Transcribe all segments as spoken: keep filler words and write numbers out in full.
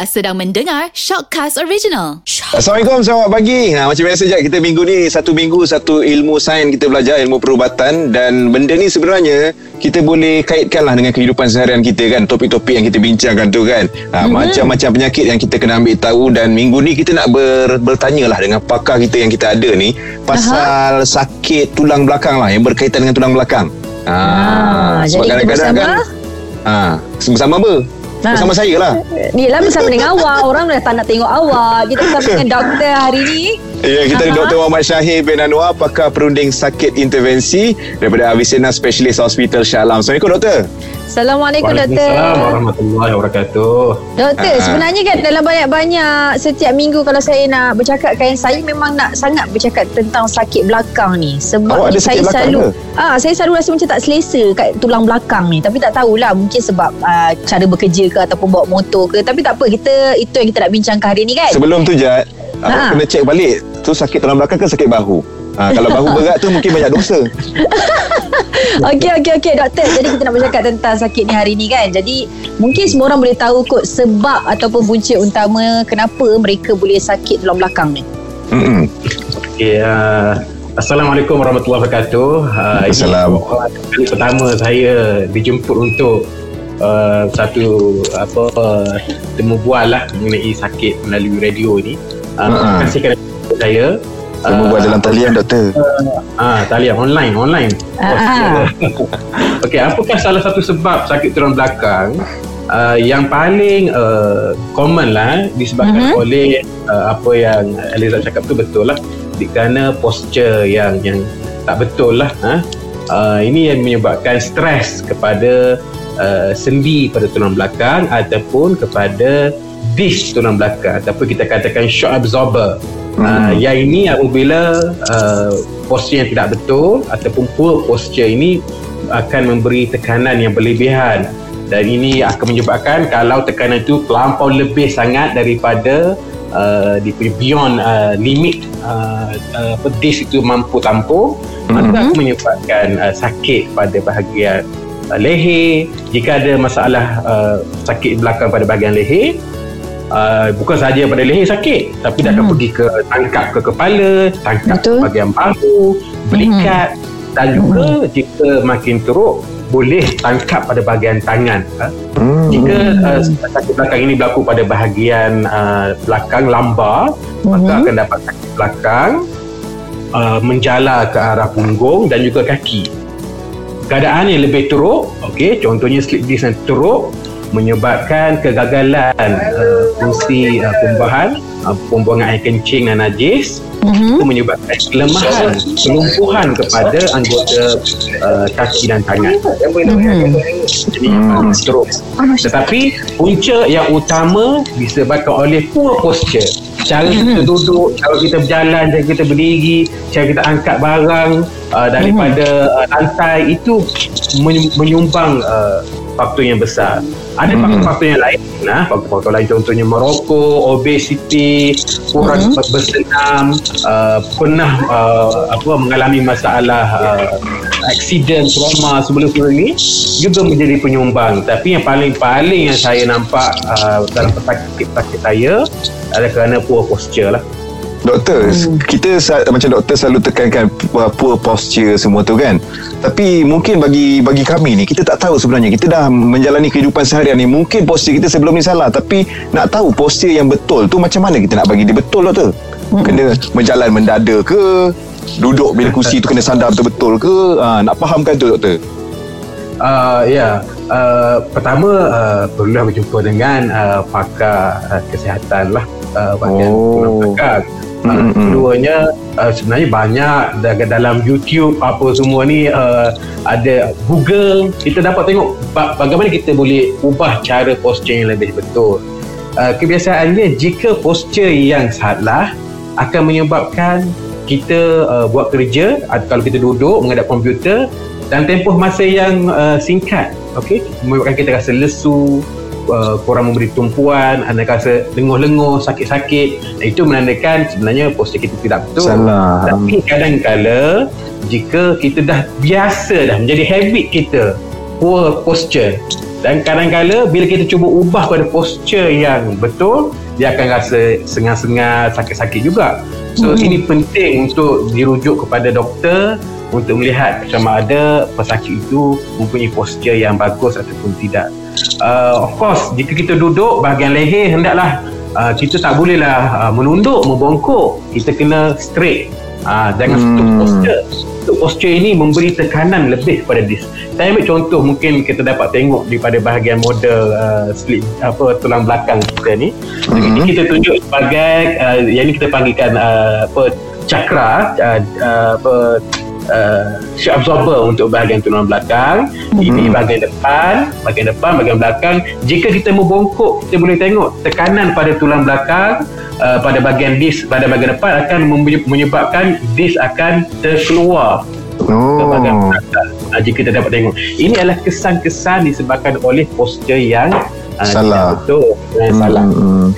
Anda sedang mendengar Shockcast Original. Assalamualaikum, selamat pagi. Nah, macam biasa je, kita minggu ni satu minggu satu ilmu sains kita belajar, ilmu perubatan, dan benda ni sebenarnya kita boleh kaitkanlah dengan kehidupan seharian kita kan, topik-topik yang kita bincangkan tu kan. Ha, mm-hmm. Macam-macam penyakit yang kita kena ambil tahu, dan minggu ni kita nak ber, bertanyalah dengan pakar kita yang kita ada ni pasal Aha. sakit tulang belakang lah, yang berkaitan dengan tulang belakang. Ha, ha, sebab jadi kadang-kadang kita bersama kan, ha, bersama apa? Nah, bersama saya lah. Yelah, bersama dengan awak. Orang dah tak nak tengok awak. Kita bersama dengan doktor hari ni. Ya, kita ada Doktor Muhammad Syahir bin Anwar, pakar perunding sakit intervensi daripada Avicenna Specialist Hospital Shah Alam. Assalamualaikum, Doktor. Assalamualaikum, Doktor. Assalamualaikum warahmatullahi wabarakatuh. Doktor, ha. sebenarnya kan dalam banyak-banyak setiap minggu kalau saya nak bercakap kan, saya memang nak sangat bercakap tentang sakit belakang ni. Sebab ni saya selalu ah ha, saya selalu rasa macam tak selesa kat tulang belakang ni. Tapi tak tahulah, mungkin sebab uh, cara bekerja ke ataupun bawa motor ke. Tapi tak apa, kita itu yang kita nak bincangkan hari ni kan. Sebelum tu Jad, ha. aku kena cek balik tu sakit tulang belakang ke sakit bahu. Ha, kalau bahu berat tu mungkin banyak dosa. Okey okey okey doktor, jadi kita nak bercakap tentang sakit ni hari ni kan. Jadi mungkin semua orang boleh tahu kot sebab ataupun punca utama kenapa mereka boleh sakit tulang belakang ni. Hmm. Okey, uh, Assalamualaikum warahmatullahi wabarakatuh. Uh, Assalamualaikum. Kali pertama saya dijemput untuk Uh, satu apa uh, temu bual lah mengenai sakit melalui radio ni. Uh, uh-huh. Terima kasih kerana saya. Temu bual uh, dalam talian doktor. Ah, uh, uh, talian online online. Uh-huh. Okey, apakah salah satu sebab sakit tulang belakang uh, yang paling uh, common lah disebabkan uh-huh. oleh uh, apa yang Eliza cakap tu betul lah, kerana posture yang yang tak betul lah. Huh? Uh, ini yang menyebabkan stres kepada Uh, sendi pada tulang belakang ataupun kepada dish tulang belakang ataupun kita katakan shock absorber. hmm. uh, yang ini apabila uh, postur yang tidak betul ataupun poor posture ini akan memberi tekanan yang berlebihan, dan ini akan menyebabkan kalau tekanan itu terlampau lebih sangat daripada uh, beyond uh, limit uh, uh, dish itu mampu tampung, hmm. maka menyebabkan uh, sakit pada bahagian leher. Jika ada masalah uh, sakit belakang pada bahagian leher, uh, bukan sahaja pada leher sakit, tapi dah akan hmm. pergi ke tangkap ke kepala, tangkap ke bahagian bahu, belikat, hmm. dan juga hmm. jika makin teruk boleh tangkap pada bahagian tangan. hmm. Jika uh, sakit belakang ini berlaku pada bahagian uh, belakang lumbar, hmm. maka akan dapat sakit belakang uh, menjala ke arah punggung dan juga kaki. Keadaan yang lebih teruk, okay, contohnya slip disc yang teruk menyebabkan kegagalan uh, fungsi uh, pembuahan uh, pembuangan air kencing dan najis. Mm-hmm. Itu menyebabkan kelemahan, kelumpuhan kepada anggota uh, kaki dan tangan. Mm-hmm. Jadi mm. teruk. Tetapi punca yang utama disebabkan oleh poor posture. Cara kita duduk, cara kita berjalan, cara kita berdiri, cara kita angkat barang uh, daripada uh, lantai, itu menyumbang uh, faktor yang besar. Ada faktor-faktor yang lain, nah, faktor-faktor lain contohnya merokok, obesiti, kurang uh-huh. bersenam, uh, pernah uh, apa mengalami masalah uh, aksiden, trauma sebelum-sebelum ini juga menjadi penyumbang. Tapi yang paling-paling yang saya nampak uh, dalam pesakit-pesakit saya adalah kerana poor posture lah. Doktor, hmm. kita macam doktor selalu tekankan poor posture semua tu kan. Tapi mungkin bagi bagi kami ni, kita tak tahu sebenarnya. Kita dah menjalani kehidupan seharian ni, mungkin posture kita sebelum ni salah. Tapi nak tahu posture yang betul tu macam mana kita nak bagi dia betul, doktor? Hmm. Kena menjalan mendada ke? Duduk bila kursi tu kena sandar betul-betul ke? Ha, nak fahamkan tu, doktor? Uh, ya, yeah. uh, pertama uh, perlulah berjumpa dengan uh, pakar uh, kesihatan lah uh, bahagian tulang belakang. Uh, keduanya uh, sebenarnya banyak dalam YouTube apa semua ni, uh, ada Google, kita dapat tengok bagaimana kita boleh ubah cara postur yang lebih betul. Uh, kebiasaannya jika postur yang salah akan menyebabkan kita uh, buat kerja atau kalau kita duduk menghadap komputer dan tempoh masa yang uh, singkat, okey, menyebabkan kita rasa lesu, Uh, korang memberi tumpuan, anda rasa lenguh-lenguh, sakit-sakit. Itu menandakan sebenarnya postur kita tidak betul. Salah. Tapi kadang-kadang jika kita dah biasa, dah menjadi habit kita poor posture, Dan kadang-kadang bila kita cuba ubah pada posture yang betul, dia akan rasa sengal-sengal, sakit-sakit juga. So mm-hmm. ini penting untuk dirujuk kepada doktor untuk melihat sama ada pesakit itu mempunyai posture yang bagus ataupun tidak. Uh, of course, jika kita duduk bahagian leher hendaklah uh, kita tak bolehlah uh, menunduk, membongkok. Kita kena straight. Uh, jangan hmm. satu posture. Posture ini memberi tekanan lebih kepada disk. Saya ambil contoh, mungkin kita dapat tengok daripada bahagian model uh, slip apa tulang belakang kita ni. Mm-hmm. Ini kita tunjuk sebagai uh, yang ni kita panggilkan uh, apa cakra uh, uh, apa uh, shock absorber untuk bahagian tulang belakang. Mm-hmm. Ini bahagian depan, bahagian depan, bahagian belakang. Jika kita membongkok, kita boleh tengok tekanan pada tulang belakang. Uh, pada bahagian disk, pada bahagian depan akan menyebabkan disk akan terkeluar oh. ke bahagian belakang. Uh, jika kita dapat tengok, ini adalah kesan-kesan disebabkan oleh posture yang uh, salah. Betul, yang hmm. salah. Hmm.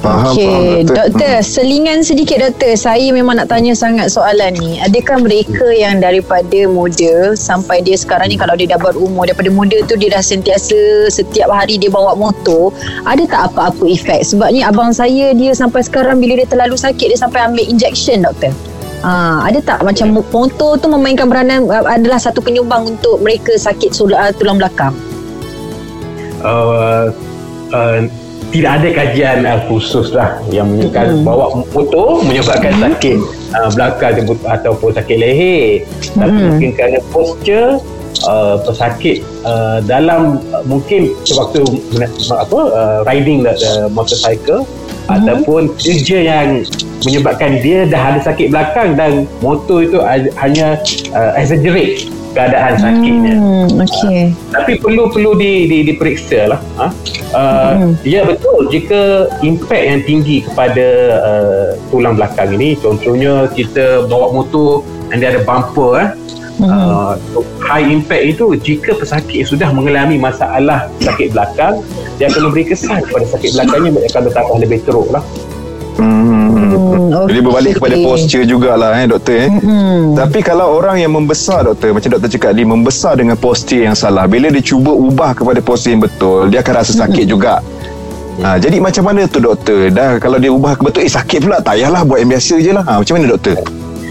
Faham, okay. faham doktor. Doktor, hmm. selingan sedikit doktor. Saya memang nak tanya sangat soalan ni. Adakah mereka yang daripada muda sampai dia sekarang ni, kalau dia dah berumur, daripada muda tu dia dah sentiasa setiap hari dia bawa motor, ada tak apa-apa efek? Sebabnya abang saya dia sampai sekarang bila dia terlalu sakit, dia sampai ambil injection doktor. Ha, ada tak macam motor tu memainkan peranan, adalah satu penyumbang untuk mereka sakit tulang belakang? Uh, uh, tidak ada kajian uh, khusus lah yang menyebabkan hmm. bawa motor menyebabkan hmm. sakit uh, belakang ataupun sakit leher. hmm. Tapi mungkin kerana posture uh, pesakit uh, dalam uh, mungkin sewaktu apa uh, riding uh, motorcycle hmm. ataupun kerja yang menyebabkan dia dah ada sakit belakang dan motor itu hanya uh, exaggerate keadaan sakitnya. Hmm, okay. uh, tapi perlu-perlu di, di, diperiksa lah. Ha? Uh, hmm. Ya betul, jika impak yang tinggi kepada uh, tulang belakang ini, contohnya kita bawa motor dan dia ada bumper, eh? hmm. uh, high impact itu, jika pesakit sudah mengalami masalah sakit belakang, dia akan memberi kesan kepada sakit belakangnya akan bertambah lebih teruk lah. Hmm, okay. Jadi berbalik kepada posture jugalah eh doktor eh. Hmm. Tapi kalau orang yang membesar doktor, macam doktor cakap dia membesar dengan posture yang salah, bila dia cuba ubah kepada posture yang betul, dia akan rasa sakit hmm. juga. Ha, jadi macam mana tu doktor? Dah kalau dia ubah ke betul, eh sakit pula, tak payahlah buat yang biasa je lah. Ha, macam mana doktor?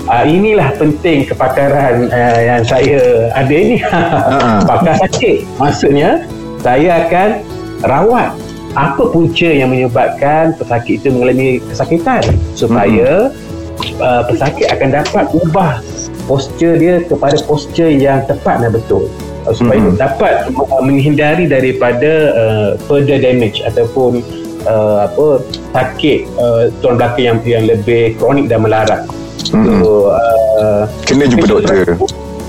Uh, inilah penting kepakaran uh, yang saya ada ni. Pakar sakit. Maksudnya saya akan rawat apa punca yang menyebabkan pesakit itu mengalami kesakitan supaya hmm. uh, pesakit akan dapat ubah posture dia kepada posture yang tepat dan betul uh, supaya hmm. dapat uh, menghindari daripada uh, further damage ataupun uh, apa sakit uh, tulang belakang yang, yang lebih kronik dan melarat. hmm. So uh, kena jumpa doktor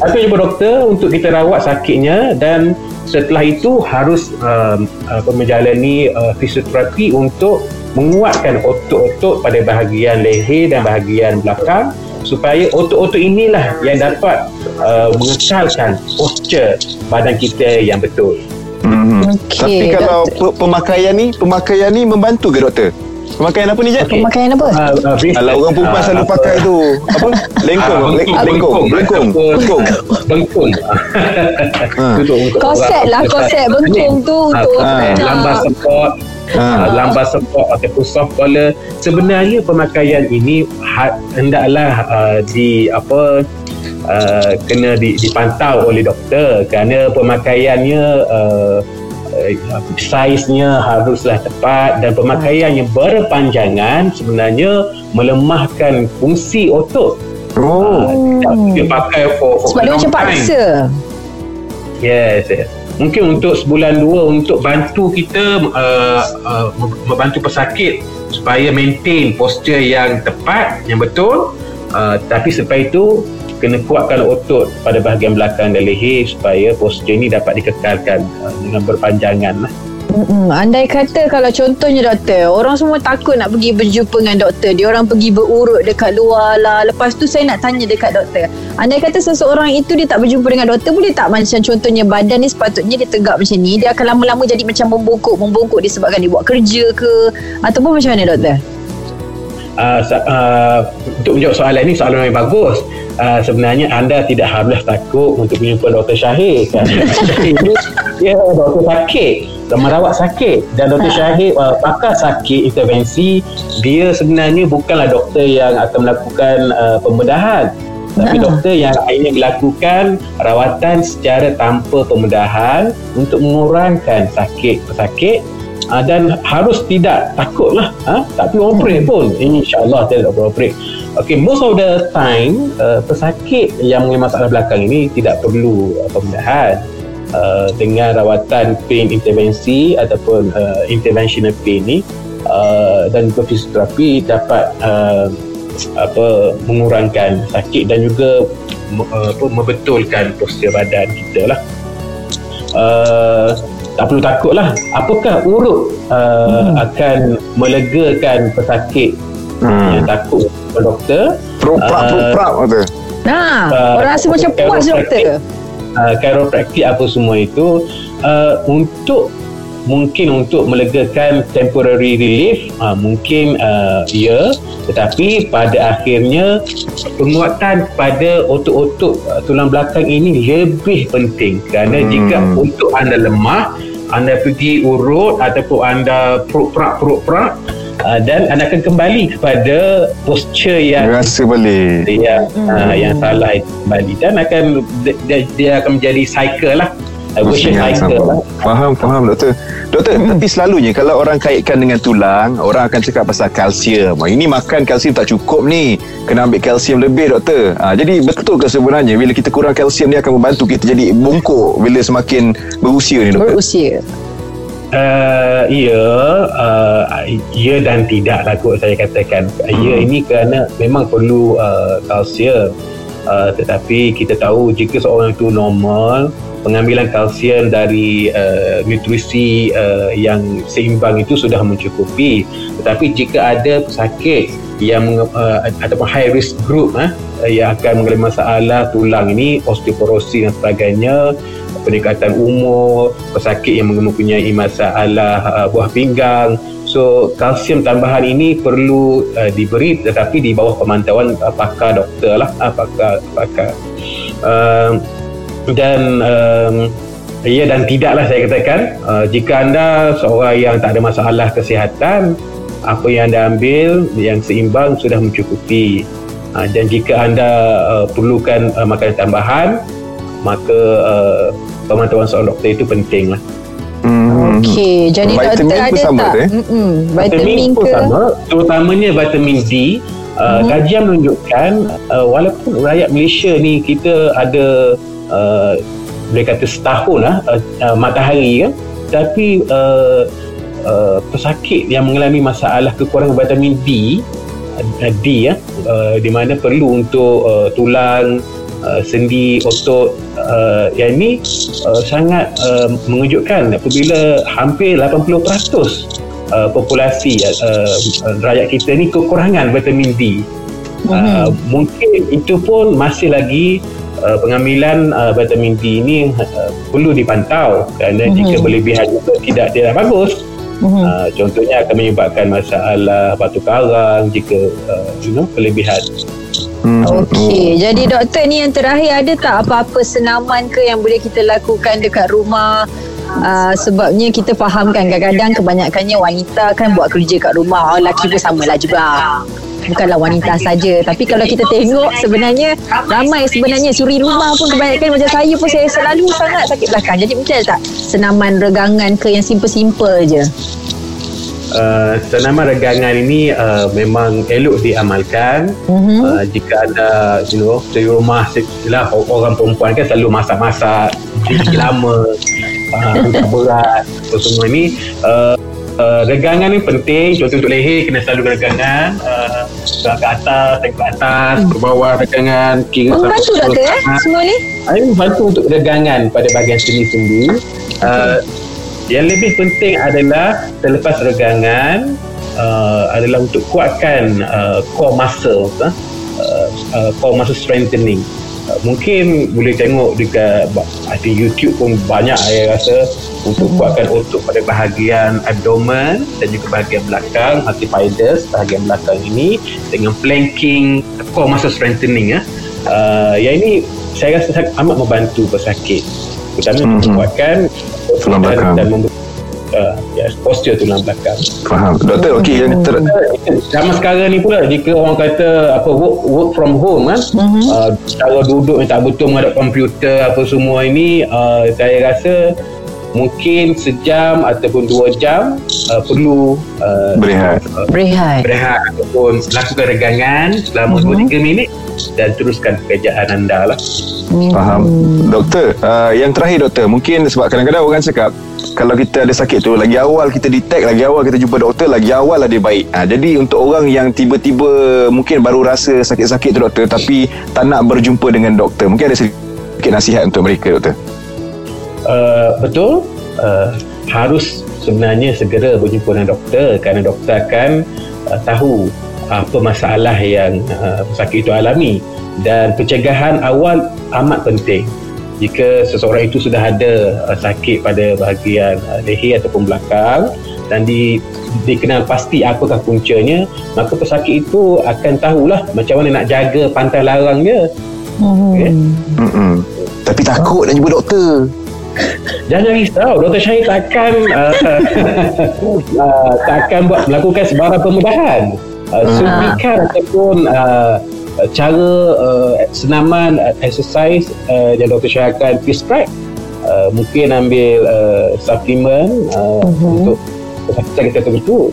atau jumpa doktor untuk kita rawat sakitnya, dan setelah itu harus um, apa, menjalani uh, fisioterapi untuk menguatkan otot-otot pada bahagian leher dan bahagian belakang supaya otot-otot inilah yang dapat uh, mengekalkan postur badan kita yang betul. Mm-hmm. Okay, tapi kalau pe- pemakaian ni pemakaian ni membantu ke doktor? Pemakaian apa ni Jad? Pemakaian apa? Uh, uh, Alah orang perempuan uh, selalu apa? pakai tu apa? Lengkung uh, Lengkung Lengkung Lengkung Lengkung Korset lah Korset bengkung tu untuk uh, lambar support uh, Lambar support ataupun soft collar. Sebenarnya pemakaian ini hendaklah uh, di apa uh, kena dipantau oleh doktor kerana pemakaiannya uh, saiznya haruslah tepat, dan pemakaian yang berpanjangan sebenarnya melemahkan fungsi otot. Oh, uh, dia pakai for, for sebab dia macam paksa. Yes, yes. Mungkin untuk sebulan dua untuk bantu kita uh, uh, membantu pesakit supaya maintain posture yang tepat, yang betul. Uh, tapi selepas itu kena kuatkan otot pada bahagian belakang dan leher supaya postur ini dapat dikekalkan uh, dengan berpanjangan lah. Mm-mm. Andai kata kalau contohnya doktor, orang semua takut nak pergi berjumpa dengan doktor, dia orang pergi berurut dekat luar lah. Lepas tu saya nak tanya dekat doktor, andai kata seseorang itu dia tak berjumpa dengan doktor, boleh tak macam contohnya badan ni sepatutnya dia tegak macam ni, dia akan lama-lama jadi macam membongkok-membongkok disebabkan dia buat kerja ke, ataupun macam mana doktor? uh, uh, untuk menjawab soalan ini, soalan yang bagus. Uh, sebenarnya anda tidak harus takut untuk jumpa Doktor Syahir. Ya, doktor sakit, merawat sakit, dan Doktor Syahir uh, pakar sakit intervensi. Dia sebenarnya bukanlah doktor yang akan melakukan uh, pembedahan, tapi uh-huh. doktor yang akhirnya melakukan rawatan secara tanpa pembedahan untuk mengurangkan sakit pesakit, uh, dan harus tidak takutlah, ha? Tak perlu operate pun, insyaAllah tidak perlu operate. Okay, most of the time uh, pesakit yang mengalami masalah belakang ini tidak perlu uh, pembedahan. Uh, dengan rawatan pain intervensi ataupun uh, interventional pain ni uh, dan juga fisioterapi dapat uh, apa mengurangkan sakit dan juga uh, apa, membetulkan postur badan kita lah. Uh, tak perlu takut lah. Apakah urut uh, hmm. akan melegakan pesakit hmm. yang takut doktor? Prop-prop-prop uh, doktor. Nah, uh, orang rasa macam puas doktor. Uh, chiropractic apa semua itu uh, untuk mungkin untuk melegakan temporary relief, uh, mungkin uh, ya, tetapi pada akhirnya penguatan pada otot-otot uh, tulang belakang ini lebih penting kerana hmm. jika untuk anda lemah, anda pergi urut ataupun anda perut-perak-perut-perak, Uh, dan anda akan kembali kepada posture yang rasa balik yang, hmm. uh, yang salah kembali dan akan dia, dia akan menjadi cycle lah, uh, version cycle lah. Faham, faham doktor. Doktor, hmm. tapi selalunya kalau orang kaitkan dengan tulang, orang akan cakap pasal kalsium. Ini makan kalsium tak cukup ni, kena ambil kalsium lebih doktor. uh, Jadi betul ke sebenarnya bila kita kurang kalsium ni akan membantu kita jadi bongkok bila semakin berusia ni doktor? Berusia. Uh, ya, uh, ya dan tidak lah kot saya katakan. Ya, ini kerana memang perlu uh, kalsium, uh, tetapi kita tahu jika seorang itu normal, pengambilan kalsium dari uh, nutrisi uh, yang seimbang itu sudah mencukupi. Tetapi jika ada pesakit yang uh, ataupun high risk group eh, yang akan mengalami masalah tulang ini, osteoporosis dan sebagainya, peningkatan umur, pesakit yang mempunyai masalah uh, buah pinggang. So, kalsium tambahan ini perlu uh, diberi tetapi di bawah pemantauan uh, pakar doktor lah, uh, pakar pakar. Uh, dan um, ya dan tidaklah saya katakan. Uh, jika anda seorang yang tak ada masalah kesihatan, apa yang anda ambil yang seimbang sudah mencukupi. Uh, dan jika anda uh, perlukan uh, makanan tambahan, maka uh, pemantauan seorang doktor itu penting lah. Hmm. Okey, jadi vitamin doktor ada sama, tak? Eh? Mm-hmm. Vitamin, vitamin pun ke? Sama, terutamanya vitamin D. Uh, hmm. Kajian menunjukkan uh, walaupun rakyat Malaysia ni kita ada uh, boleh kata setahun lah uh, uh, matahari kan, tapi uh, uh, pesakit yang mengalami masalah kekurangan vitamin D, uh, D ya, uh, di mana perlu untuk uh, tulang, Uh, sendi, otot, uh, yang ini uh, sangat uh, mengejutkan apabila hampir lapan puluh peratus uh, populasi uh, rakyat kita ni kekurangan vitamin D. Uh, mm-hmm. Mungkin itu pun masih lagi uh, pengambilan uh, vitamin D ini uh, perlu dipantau kerana mm-hmm. jika berlebihan itu tidak tidak bagus. Mm-hmm. Uh, contohnya akan menyebabkan masalah batu karang jika uh, you know, kelebihan. Okey, jadi doktor ni yang terakhir ada tak apa-apa senaman ke yang boleh kita lakukan dekat rumah? Uh, sebabnya kita fahamkan kadang-kadang kebanyakannya wanita kan buat kerja kat rumah, oh, lelaki pun samalah juga. Bukanlah wanita saja, tapi kalau kita tengok sebenarnya ramai sebenarnya suri rumah pun kebanyakan, macam saya pun saya selalu sangat sakit belakang. Jadi macam ada tak senaman regangan ke yang simple-simple je? Uh, senaman regangan ini uh, memang elok diamalkan. Mm-hmm. uh, jika anda you know, di rumah lah, orang perempuan kan selalu masak-masak gigi lama, uh, berat semua ni, uh, uh, regangan ni penting. Contoh untuk leher kena selalu regangan, uh, ke atas, ke atas, ke bawah regangan, kira membantu tak ke eh? Semua ni saya membantu untuk regangan pada bahagian sendi-sendi. uh, okay. Yang lebih penting adalah selepas regangan uh, adalah untuk kuatkan uh, core muscles, uh, uh, core muscle strengthening. mungkin boleh tengok dekat di YouTube pun banyak saya rasa untuk hmm. kuatkan otot pada bahagian abdomen dan juga bahagian belakang, multifidus bahagian belakang ini dengan planking core muscle strengthening ya. Uh, yang ini saya rasa amat membantu pesakit terutama untuk hmm. kuatkan tulang belakang dan memberi uh, yes, postur tulang belakang. Faham doktor. Okey, yang ter- sama sekarang ni pula jika orang kata apa work, work from home kan, mm-hmm. uh, kalau duduk tak betul menghadap komputer apa semua ini, uh, saya rasa mungkin sejam ataupun dua jam uh, perlu uh, berehat uh, berehat berehat ataupun lakukan regangan selama mm-hmm. dua tiga minit dan teruskan pekerjaan anda lah. Mm. Faham doktor. Uh, yang terakhir doktor, mungkin sebab kadang-kadang orang cakap kalau kita ada sakit tu lagi awal kita detect, lagi awal kita jumpa doktor, lagi awal lah dia baik. Ha, jadi untuk orang yang tiba-tiba mungkin baru rasa sakit-sakit tu doktor tapi tak nak berjumpa dengan doktor, mungkin ada sedikit nasihat untuk mereka doktor? Uh, betul, uh, harus sebenarnya segera berjumpa dengan doktor kerana doktor akan uh, tahu apa masalah yang uh, pesakit itu alami, dan pencegahan awal amat penting. Jika seseorang itu sudah ada uh, sakit pada bahagian uh, leher ataupun belakang dan di, dikenal pasti apakah puncanya, maka pesakit itu akan tahulah macam mana nak jaga pantai larang dia. Hmm. Okay? Tapi takut nak jumpa doktor. Jangan risau, doktor Syahir takkan uh, uh, takkan buat melakukan sebarang pemudahan. Uh, suntikan uh. ataupun uh, cara uh, senaman uh, exercise uh, yang doktor Syahir akan prescribe. Uh, mungkin ambil uh, suplemen uh, uh-huh. untuk pesakit tertentu.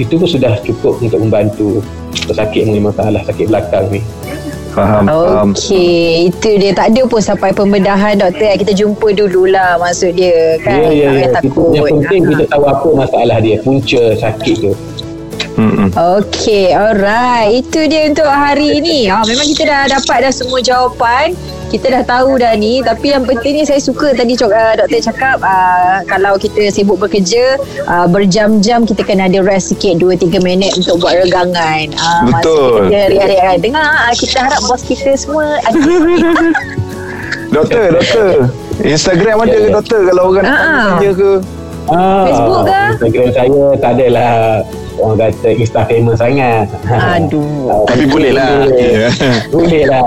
Itu pun sudah cukup untuk membantu pesakit mengenai masalah sakit belakang ni. Faham. Okey, itu dia. Tak ada pun sampai pembedahan doktor. Kita jumpa dululah maksud dia kan. Ya, ya, ya. Yang penting kita tahu apa masalah dia, punca sakit tu. Hmm. Okey, alright. Itu dia untuk hari ini. Ah, memang kita dah dapat dah semua jawapan. Kita dah tahu dah ni, tapi yang penting ni saya suka tadi uh, doktor cakap uh, kalau kita sibuk bekerja uh, berjam-jam kita kena ada rest sikit dua tiga minit untuk buat regangan. Uh, Betul. Kita riak-riak. Dengar, kita harap bos kita semua ada. Doktor, doktor. Instagram ada ke doktor kalau orang nak tanya ke? Ah, Facebook ke? Instagram saya tak ada lah. Orang kata Insta famous sangat. Aduh. Tapi boleh lah. Boleh lah.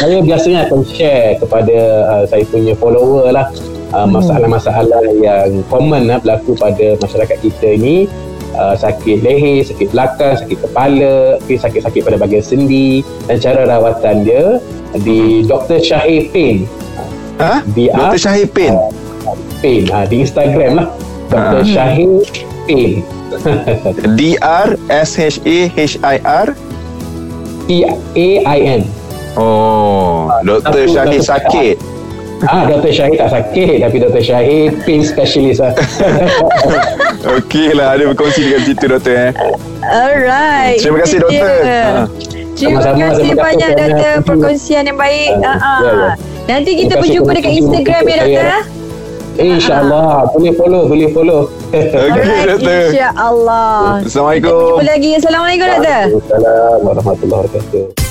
Saya biasanya akan share kepada uh, saya punya follower lah uh, masalah-masalah yang common lah berlaku pada masyarakat kita ni. Uh, sakit leher, sakit belakang, sakit kepala, sakit-sakit pada bahagian sendi dan cara rawatan dia di doktor Syahir Pain. Ha? doktor Syahir Pain? Uh, Pain. Uh, di Instagram lah. doktor Syahir Pain. D R S H A H I R P A I N. Oh, doktor Syahir sakit. Ah, doktor Syahir tak sakit tapi doktor Syahir Pain Specialist lah. Okey lah, ada berkongsi dengan situ doktor eh. Alright. Terima kasih doktor. Ha. Terima kasih banyak doktor, perkongsian yang baik. Ha. Uh, ya, ya. Nanti kita berjumpa dekat Instagram ya doktor. InsyaAllah. Boleh follow, boleh follow. Alright, insyaAllah. Assalamualaikum. Kita jumpa lagi. Assalamualaikum, Doktor. Assalamualaikum warahmatullahi wabarakatuh.